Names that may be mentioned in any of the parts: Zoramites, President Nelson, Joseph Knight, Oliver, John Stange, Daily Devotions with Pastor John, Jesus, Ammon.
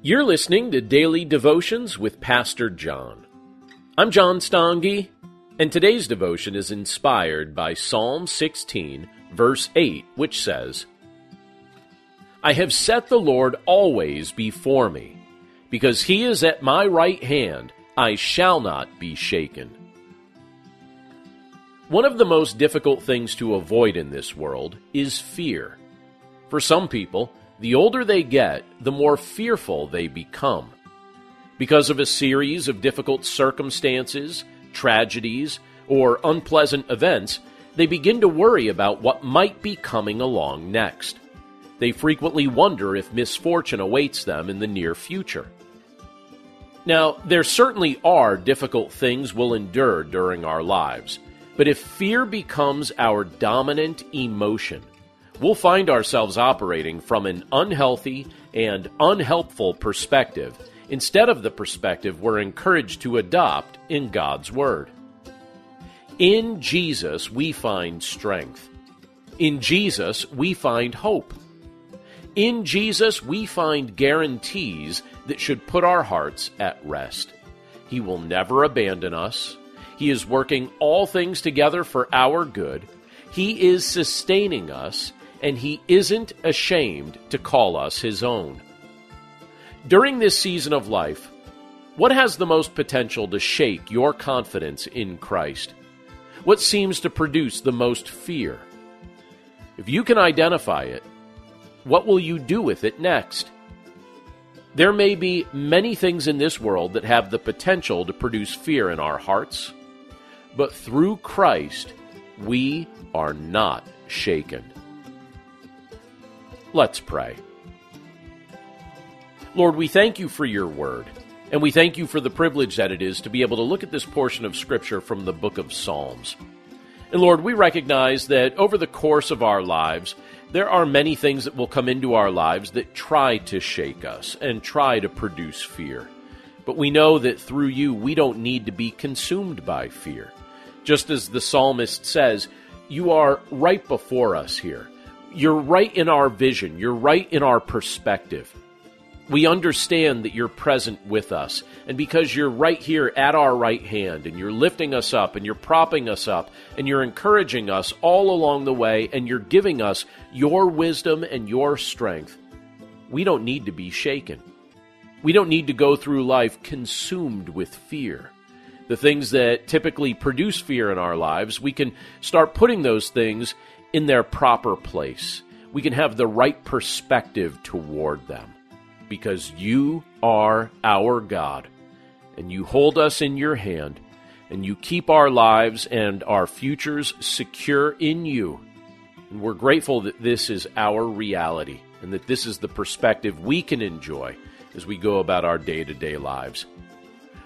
You're listening to Daily Devotions with Pastor John. I'm John Stange, and today's devotion is inspired by Psalm 16, verse 8, which says, "I have set the Lord always before me. Because he is at my right hand, I shall not be shaken." One of the most difficult things to avoid in this world is fear. For some people, the older they get, the more fearful they become. Because of a series of difficult circumstances, tragedies, or unpleasant events, they begin to worry about what might be coming along next. They frequently wonder if misfortune awaits them in the near future. Now, there certainly are difficult things we'll endure during our lives, but if fear becomes our dominant emotion, we'll find ourselves operating from an unhealthy and unhelpful perspective instead of the perspective we're encouraged to adopt in God's Word. In Jesus, we find strength. In Jesus, we find hope. In Jesus, we find guarantees that should put our hearts at rest. He will never abandon us. He is working all things together for our good. He is sustaining us, and he isn't ashamed to call us his own. During this season of life, what has the most potential to shake your confidence in Christ? What seems to produce the most fear? If you can identify it, what will you do with it next? There may be many things in this world that have the potential to produce fear in our hearts, but through Christ, we are not shaken. Let's pray. Lord, we thank you for your word, and we thank you for the privilege that it is to be able to look at this portion of Scripture from the book of Psalms. And Lord, we recognize that over the course of our lives, there are many things that will come into our lives that try to shake us and try to produce fear. But we know that through you, we don't need to be consumed by fear. Just as the psalmist says, you are right before us here. You're right in our vision. You're right in our perspective. We understand that you're present with us, and because you're right here at our right hand, and you're lifting us up, and you're propping us up, and you're encouraging us all along the way, and you're giving us your wisdom and your strength, we don't need to be shaken. We don't need to go through life consumed with fear. The things that typically produce fear in our lives, we can start putting those things in their proper place. We can have the right perspective toward them, because you are our God, and you hold us in your hand, and you keep our lives and our futures secure in you. And we're grateful that this is our reality, and that this is the perspective we can enjoy as we go about our day-to-day lives.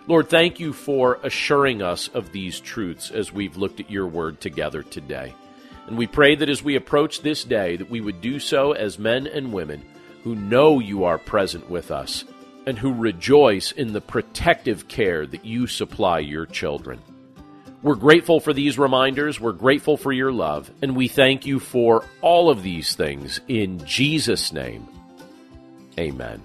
Lord, thank you for assuring us of these truths as we've looked at your word together today. And we pray that as we approach this day, that we would do so as men and women who know you are present with us, and who rejoice in the protective care that you supply your children. We're grateful for these reminders, we're grateful for your love, and we thank you for all of these things. In Jesus' name, amen.